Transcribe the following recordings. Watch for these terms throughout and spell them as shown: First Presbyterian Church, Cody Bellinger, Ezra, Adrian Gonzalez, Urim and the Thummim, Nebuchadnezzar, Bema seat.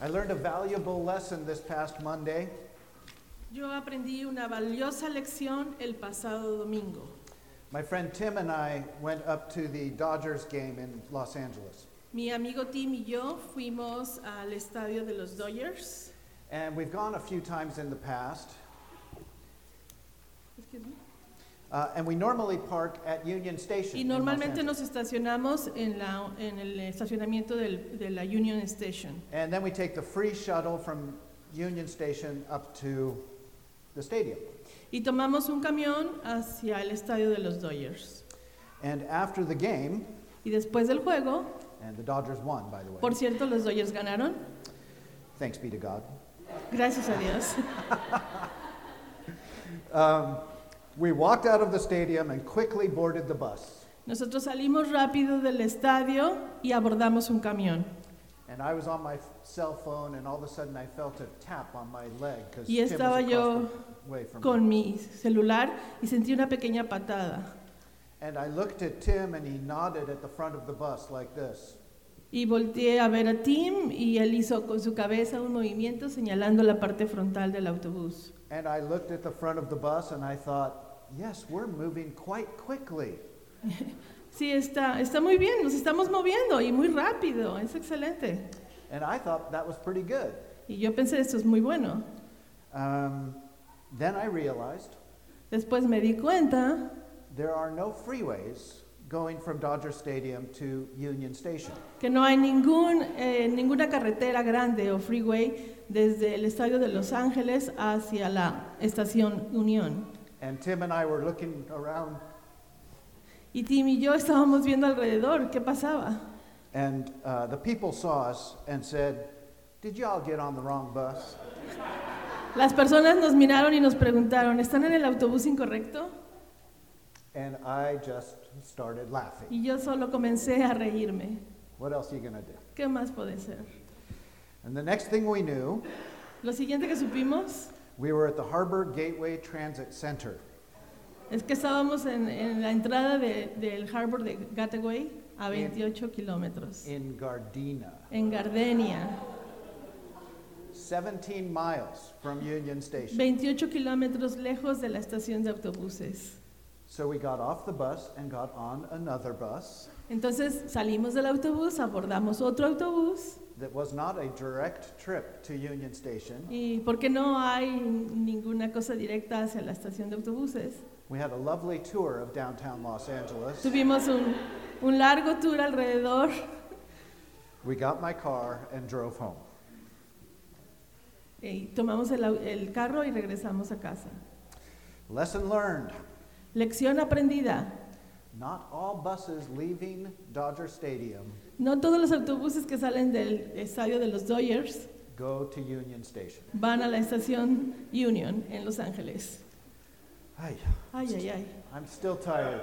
I learned a valuable lesson this past Monday. Yo aprendí una valiosa lección el pasado domingo. My friend Tim and I went up to the Dodgers game in Los Angeles. Mi amigo Tim y yo fuimos al estadio de los Dodgers. And we've gone a few times in the past. Excuse me. And we normally park at Union Station. Y normalmente nos estacionamos en el estacionamiento de la Union Station. And then we take the free shuttle from Union Station up to the stadium. Y tomamos un camión hacia el estadio de los Dodgers. And after the game. Y después del juego. And the Dodgers won, by the way. Por cierto, los Dodgers ganaron. Thanks be to God. Gracias a Dios. We walked out of the stadium and quickly boarded the bus. Nosotros salimos rápido del estadio y abordamos un camión. And I was on my cell phone, and all of a sudden I felt a tap on my leg because Tim was across the way from me. Y estaba yo con mi celular y sentí una pequeña patada. And I looked at Tim, and he nodded at the front of the bus like this. Y volteé a ver a Tim y él hizo con su cabeza un movimiento señalando la parte frontal del autobús. And I looked at the front of the bus, and I thought, yes, we're moving quite quickly. Sí, está muy bien. Nos estamos moviendo y muy rápido. Es excelente. And I thought that was pretty good. Y yo pensé, esto es muy bueno. Then I realized. Después me di cuenta. There are no freeways going from Dodger Stadium to Union Station. Que no hay ninguna carretera grande o freeway desde el estadio de Los Ángeles hacia la estación Unión. And Tim and I were looking around. Y Tim y yo estábamos viendo alrededor qué pasaba. And the people saw us and said, "Did y'all get on the wrong bus?" Las personas nos miraron y nos preguntaron, ¿están en el autobús incorrecto? And I just started laughing. Y yo solo comencé a reírme. What else are you gonna do? ¿Qué más puede ser? And the next thing we knew. Lo siguiente que supimos. We were at the Harbor Gateway Transit Center. Es que estábamos en la entrada del Harbor Gateway a 28 kilómetros. In Gardena. En Gardena. 17 miles from Union Station. 28 kilómetros lejos de la estación de autobuses. So we got off the bus and got on another bus. Entonces salimos del autobús, abordamos otro autobús. That was not a direct trip to Union Station. Y porque no hay ninguna cosa directa hacia la estación de autobuses. We had a lovely tour of downtown Los Angeles. Tuvimos un largo tour alrededor. We got my car and drove home. Y tomamos el carro y regresamos a casa. Lesson learned. Lección aprendida. Not all buses leaving Dodger Stadium. No todos los autobuses que salen del estadio de los Dodgers go to Union Station. Van a la estación Union en Los Ángeles. Ay, ay, ay, ay. I'm still tired.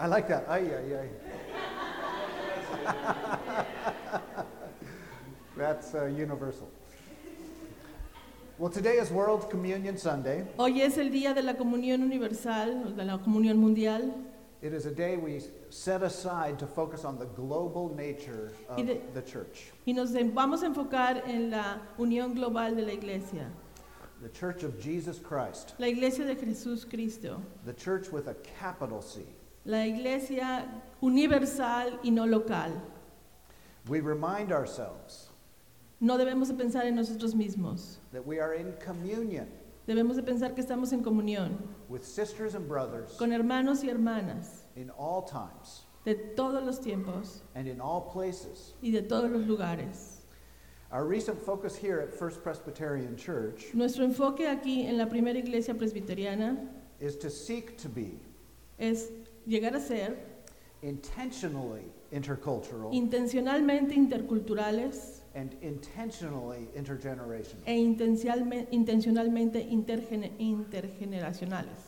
I like that. Ay, ay, ay. That's universal. Well, today is World Communion Sunday. Hoy es el día de la comunión universal, de la comunión mundial. It is a day we set aside to focus on the global nature of the church. Y nos vamos a enfocar en la unión global de la iglesia. The Church of Jesus Christ. La iglesia de Jesús Cristo. The church with a capital C. La iglesia universal y no local. We remind ourselves. No debemos de pensar en nosotros mismos. That we are in communion. Debemos de pensar que estamos en comunión. With sisters and brothers. Con hermanos y hermanas. In all times. De todos los tiempos. And in all places. Y de todos los lugares. Our recent focus here at First Presbyterian Church. Nuestro enfoque aquí en la primera iglesia presbiteriana. Is to seek to be. Es llegar a ser. Intentionally intercultural. Intencionalmente interculturales. And intentionally intergenerational. E intencionalmente intergeneracionales.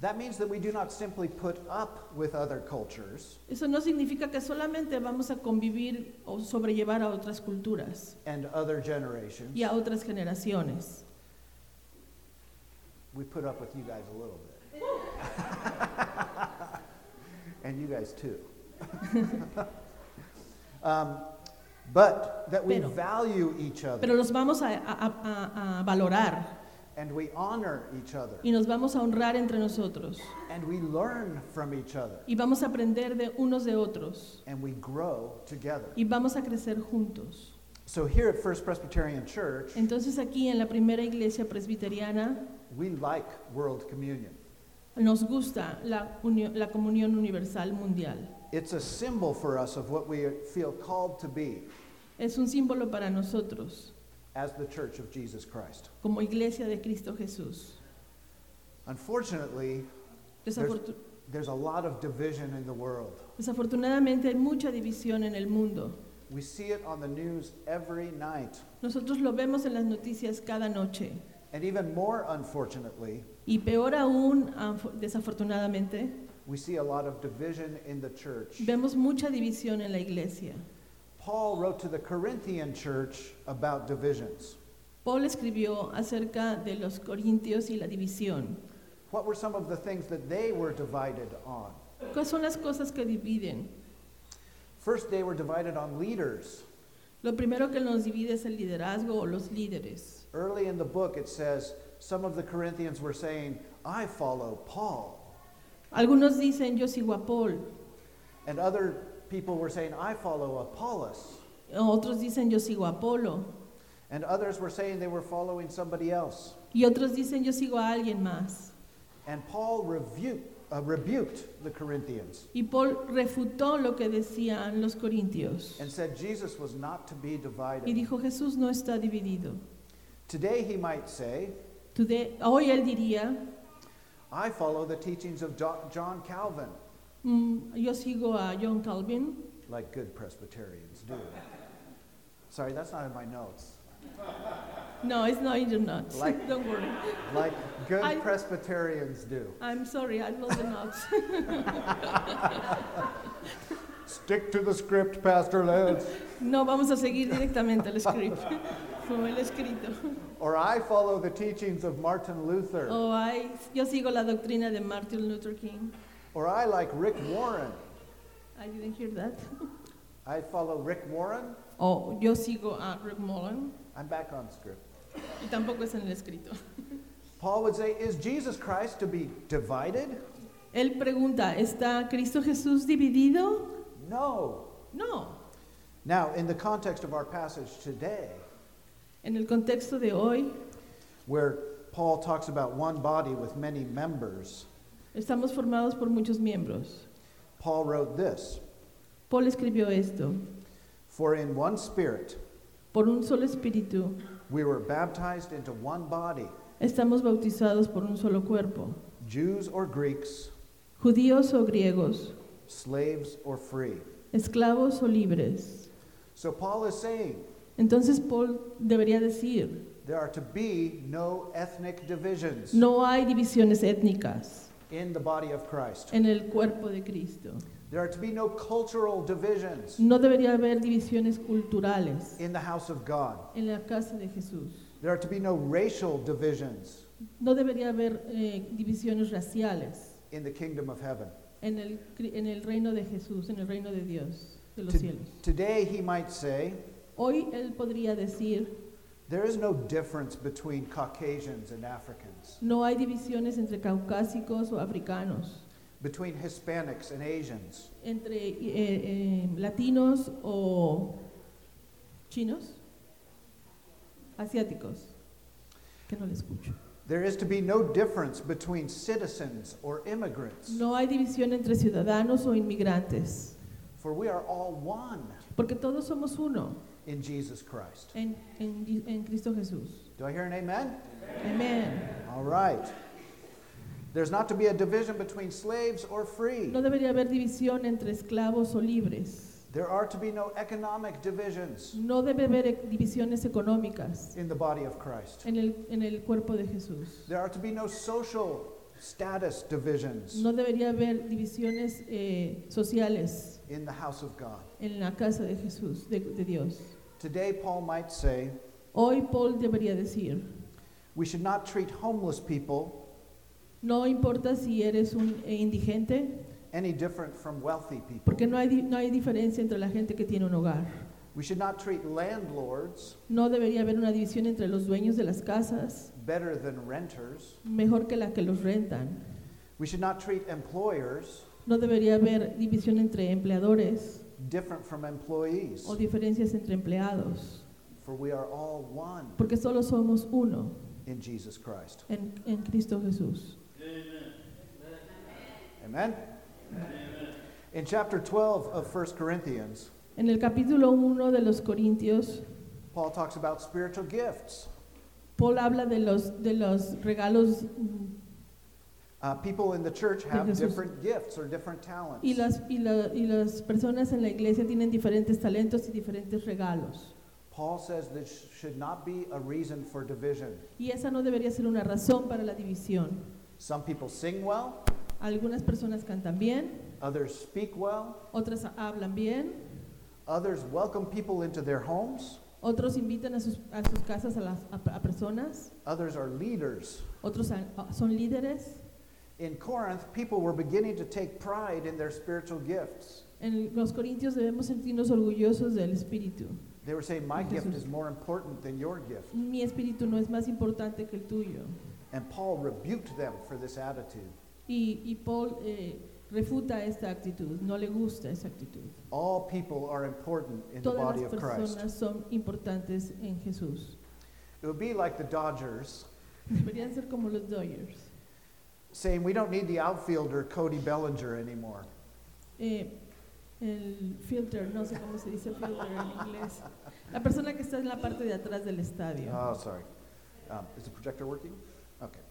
That means that we do not simply put up with other cultures. Eso no significa que solamente vamos a convivir o sobrellevar a otras culturas. And other generations. Y a otras generaciones. We put up with you guys a little bit. And you guys too. But that we value each other. Pero los vamos a valorar. And we honor each other. Y nos vamos a honrar entre nosotros. And we learn from each other. Y vamos a aprender de unos de otros. And we grow together. Y vamos a crecer juntos. So here at First Presbyterian Church, entonces aquí en la primera iglesia presbiteriana, we like world communion. Nos gusta la comunión universal mundial. It's a symbol for us of what we feel called to be. Es un símbolo para nosotros. As the Church of Jesus Christ. Como iglesia de Cristo Jesús. Unfortunately, there's a lot of division in the world. Desafortunadamente hay mucha división en el mundo. We see it on the news every night. Nosotros lo vemos en las noticias cada noche. And even more unfortunately, y peor aún, desafortunadamente, we see a lot of division in the church. Vemos mucha división en la iglesia. Paul wrote to the Corinthian church about divisions. Paul escribió acerca de los corintios y la división. What were some of the things that they were divided on? ¿Cuáles son las cosas que dividen? First, they were divided on leaders. Lo primero que nos divide es el liderazgo o los líderes. Early in the book it says some of the Corinthians were saying, "I follow Paul." Algunos dicen, "Yo sigo a Paul." And other people were saying, "I follow Apollos." Otros dicen, "Yo sigo a Apolo." And others were saying they were following somebody else. Y otros dicen, "Yo sigo a alguien más." And Paul rebuked the Corinthians. Y Paul refutó lo que decían los corintios. And said Jesus was not to be divided. Y dijo, Jesús no está dividido. Today he might say, hoy él diría, I follow the teachings of John Calvin. Yo sigo a John Calvin. Like good Presbyterians do. Sorry, that's not in my notes. No, it's not in your notes. Don't worry. Like good Presbyterians do. I'm sorry, I know the notes. Stick to the script, Pastor Lance. No, vamos a seguir directamente el script. Or I follow the teachings of Martin Luther. Oh, yo sigo la doctrina de Martin Luther King. Or I like Rick Warren. I didn't hear that. I follow Rick Warren. Oh, yo sigo a Rick Warren. I'm back on script. Y tampoco es en el escrito. Paul would say, is Jesus Christ to be divided? Él pregunta, ¿está Cristo Jesús dividido? No. No. Now, in the context of our passage today, en el contexto de hoy, where Paul talks about one body with many members, estamos formados por muchos miembros. Paul wrote this. Paul escribió esto. For in one spirit, por un solo espíritu, we were baptized into one body. Estamos bautizados por un solo cuerpo. Jews or Greeks, judíos o griegos, slaves or free, esclavos o libres. So Paul is saying, entonces Paul debería decir, there are to be no ethnic divisions. No hay divisiones étnicas. In the body of Christ. En el cuerpo de Cristo. There are to be no cultural divisions. No debería haber divisiones culturales. In the house of God. En la casa de Jesús. There are to be no racial divisions. No debería haber divisiones raciales. In the kingdom of heaven. En el reino de Jesús, en el reino de Dios, de los cielos. Today he might say, hoy él podría decir, there is no difference between Caucasians and Africans. No hay divisiones entre caucásicos o africanos. Between Hispanics and Asians. Entre latinos o chinos, asiáticos. Que no le escucho. There is to be no difference between citizens or immigrants. No hay división entre ciudadanos o inmigrantes. For we are all one. Porque todos somos uno. In Jesus Christ. En Cristo Jesús. Do I hear an amen? Amen. Amen. All right. There's not to be a division between slaves or free. No debería haber división entre esclavos o libres. There are to be no economic divisions. No debe haber divisiones económicas. In the body of Christ. En el cuerpo de Jesús. There are to be no social status divisions. No debería haber divisiones sociales. In the house of God. En la casa de Jesús, de Dios. Today Paul might say, hoy Paul debería decir, we should not treat homeless people, no importa si eres un indigente, any different from wealthy people. Porque no hay diferencia entre la gente que tiene un hogar. We should not treat landlords no debería haber una división entre los dueños de las casas better than renters. Mejor que la que los rentan. We should not treat employers no debería haber división entre empleadores different from employees. O diferencias entre empleados. For we are all one. Porque solo somos uno. In Jesus Christ. En Cristo Jesús. Amen. Amen. Amen. In chapter 12 of 1 Corinthians, en el capítulo 1 de los Corintios, Paul talks about spiritual gifts. Paul habla de los regalos. People in the church have different gifts or different talents. Y las personas en la iglesia tienen diferentes talentos y diferentes regalos. Paul says this should not be a reason for division. Y esa no debería ser una razón para la división. Some people sing well. Algunas personas cantan bien. Others speak well. Otras hablan bien. Others welcome people into their homes. Otros invitan a sus casas a personas. Others are leaders. Otros son líderes. In Corinth, people were beginning to take pride in their spiritual gifts. En los Corintios debemos sentirnos orgullosos del espíritu. They were saying, "My gift is more important than your gift." Mi espíritu no es más importante que el tuyo. And Paul rebuked them for this attitude. Y Paul refuta esta actitud, no le gusta esa actitud. All people are important in the body of Christ. Todas las personas son importantes en Jesús. It would be like the Dodgers. Deberían ser como los Dodgers. Saying we don't need the outfielder Cody Bellinger anymore. El fielder, no sé cómo se dice fielder en inglés. La persona que está en la parte de atrás del estadio. Oh, sorry. Is the projector working? Okay.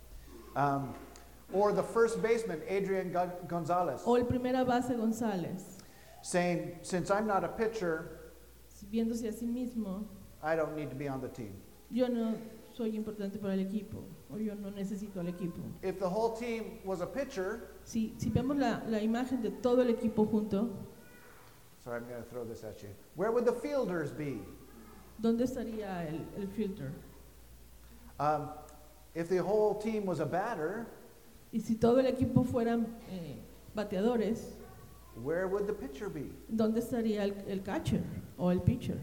Or the first baseman, Adrian Gonzalez. O el primera base González. Saying, since I'm not a pitcher, viéndose a sí mismo, I don't need to be on the team. Yo no soy importante para el equipo, o yo no necesito al equipo. If the whole team was a pitcher, si vemos la imagen de todo el equipo junto, sorry, I'm going to throw this at you. Where would the fielders be? ¿Dónde estaría el fielder? If the whole team was a batter, y si todo el equipo fueran bateadores, where would the pitcher be? ¿Dónde estaría el catcher o el pitcher?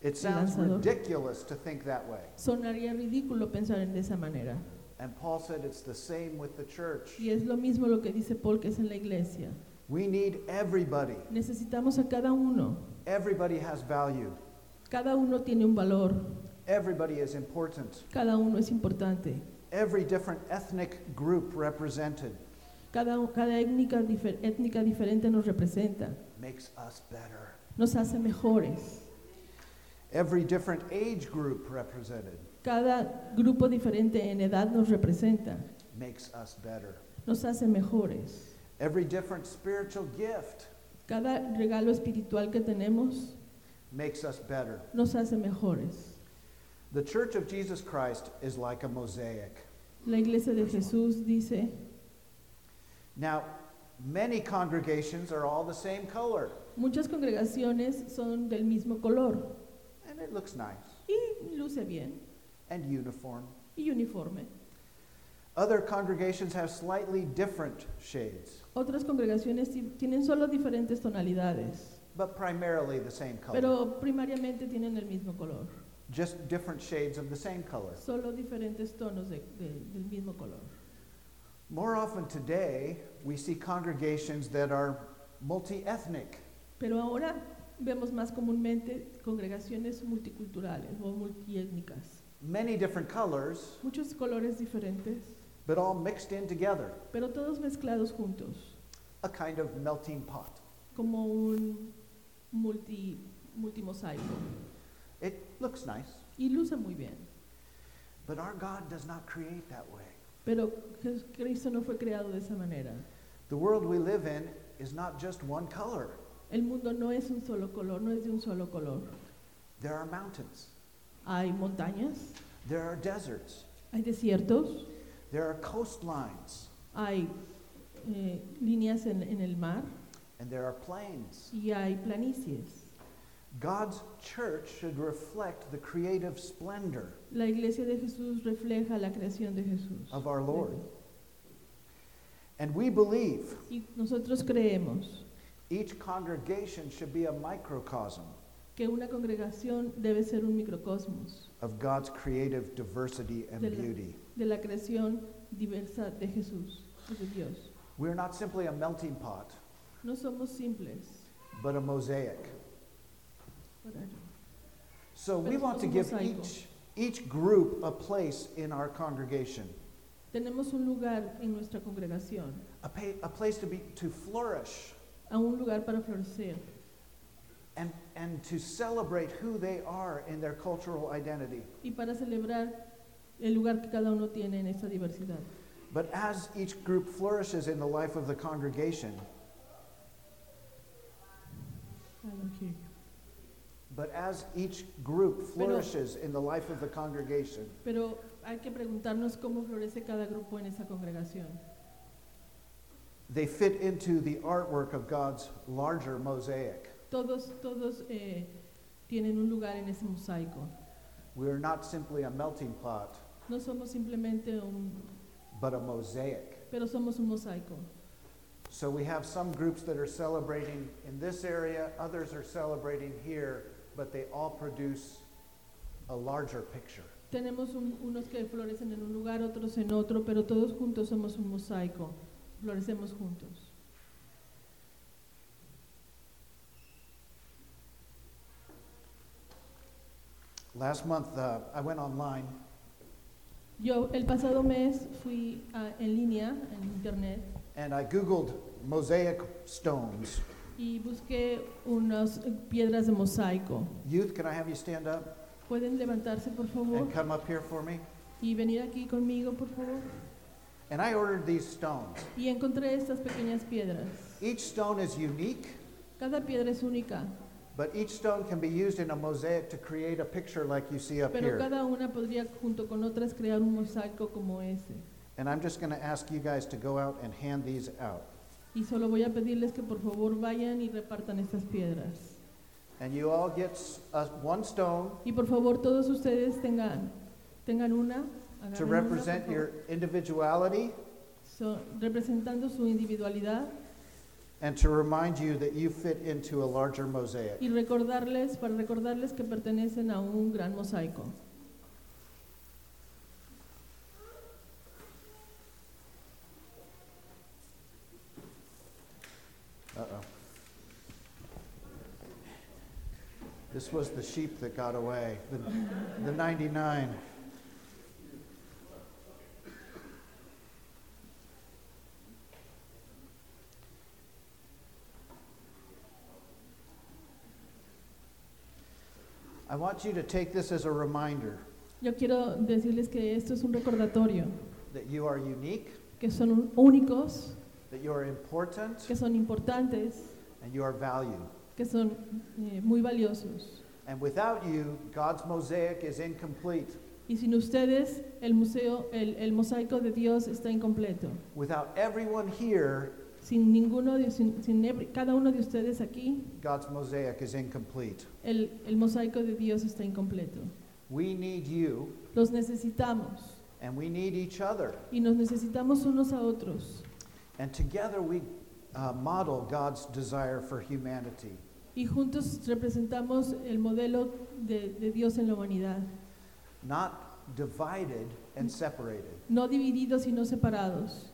It sounds ridiculous to think that way. Sonaría ridículo pensar de esa manera. And Paul said it's the same with the church. Y es lo mismo lo que dice Paul que es en la iglesia. We need everybody. Necesitamos a cada uno. Everybody has value. Cada uno tiene un valor. Everybody is important. Cada uno es importante. Every different ethnic group represented. Cada étnica diferente nos representa. Makes us better. Nos hace mejores. Every different age group represented. Cada grupo diferente en edad nos representa. Makes us better. Nos hace mejores. Every different spiritual gift. Cada regalo espiritual que tenemos. Makes us better. Nos hace mejores. The Church of Jesus Christ is like a mosaic. La iglesia de Jesús dice. Now, many congregations are all the same color. Muchas congregaciones son del mismo color. And it looks nice. Y luce bien. And uniform. Y uniforme. Other congregations have slightly different shades. Otras congregaciones tienen solo diferentes tonalidades. But primarily the same color. Pero primariamente tienen el mismo color. Just different shades of the same color. Solo diferentes tonos del mismo color. More often today, we see congregations that are multi-ethnic. Pero ahora vemos más comúnmente congregaciones multiculturales o multiétnicas. Many different colors. Muchos colores diferentes. But all mixed in together. Pero todos mezclados juntos. A kind of melting pot. Como un multimosaico. It looks nice. Y luce muy bien. But our God does not create that way. Pero Cristo no fue creado de esa manera. The world we live in is not just one color. El mundo no es un solo color, no es de un solo color. There are mountains. Hay montañas. There are deserts. Hay desiertos. There are coastlines. Hay líneas en el mar. And there are plains. Y hay planicies. God's church should reflect the creative splendor. La iglesia de Jesús refleja la creación de Jesús. Of our Lord. And we believe. Y nosotros creemos. Each congregation should be a microcosm. que una congregación debe ser un microcosmos of God's creative diversity and beauty. De la creación diversa de Jesús, de Dios. We are not simply a melting pot. No somos simples. But a mosaic. So we want to give each group a place in our congregation. Tenemos un lugar en nuestra congregación. A place to flourish. A un lugar para florecer. And to celebrate who they are in their cultural identity. Y para celebrar el lugar que cada uno tiene en esta diversidad. But as each group flourishes in the life of the congregation. I don't hear you. But as each group flourishes in the life of the congregation. Pero hay que preguntarnos cómo florece cada grupo en esa congregación. They fit into the artwork of God's larger mosaic. Todos tienen un lugar en ese mosaico. We are not simply a melting pot. No somos simplemente but a mosaic. Pero somos un mosaico. So we have some groups that are celebrating in this area, others are celebrating here, but they all produce a larger picture. Tenemos unos que florecen en un lugar, otros en otro, pero todos juntos somos un mosaico. Florecemos juntos. Last month, I went online. Yo el pasado mes fui en línea, en internet. And I googled mosaic stones. Y busqué unas piedras de mosaico. Youth, can I have you stand up? Pueden levantarse, por favor. And come up here for me. Y venir aquí conmigo, por favor. And I ordered these stones. Y encontré estas pequeñas piedras. Each stone is unique. Cada piedra es única. But each stone can be used in a mosaic to create a picture like you see up here. Pero cada una podría junto con otras crear un mosaico como ese. And I'm just going to ask you guys to go out and hand these out. Y solo voy a pedirles que por favor vayan y repartan estas piedras. And you all get one stone. Y por favor todos ustedes tengan una. To represent una, your individuality. So, representando su individualidad. And to remind you that you fit into a larger mosaic. Y recordarles que pertenecen a un gran mosaico. This was the sheep that got away, the 99. I want you to take this as a reminder. Yo quiero decirles que esto es un recordatorio. That you are unique. Que son únicos. That you are important. Que son importantes. And you are valued. Que son muy valiosos. And without you, God's mosaic is incomplete. Y sin ustedes, el mosaico de Dios está incompleto. Without everyone here, cada uno de ustedes aquí, God's mosaic is incomplete. El mosaico de Dios está incompleto. We need you. Los necesitamos. And we need each other. Y nos necesitamos unos a otros. And together we model God's desire for humanity. Y juntos representamos el modelo de Dios en la humanidad. Not divided and separated. No divididos y no separados.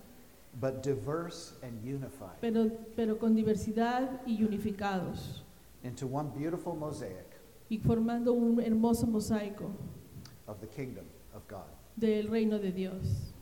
But diverse and unified. Pero con diversidad y unificados. Into one beautiful mosaic. Y formando un hermoso mosaico. Of the kingdom of God. Del reino de Dios.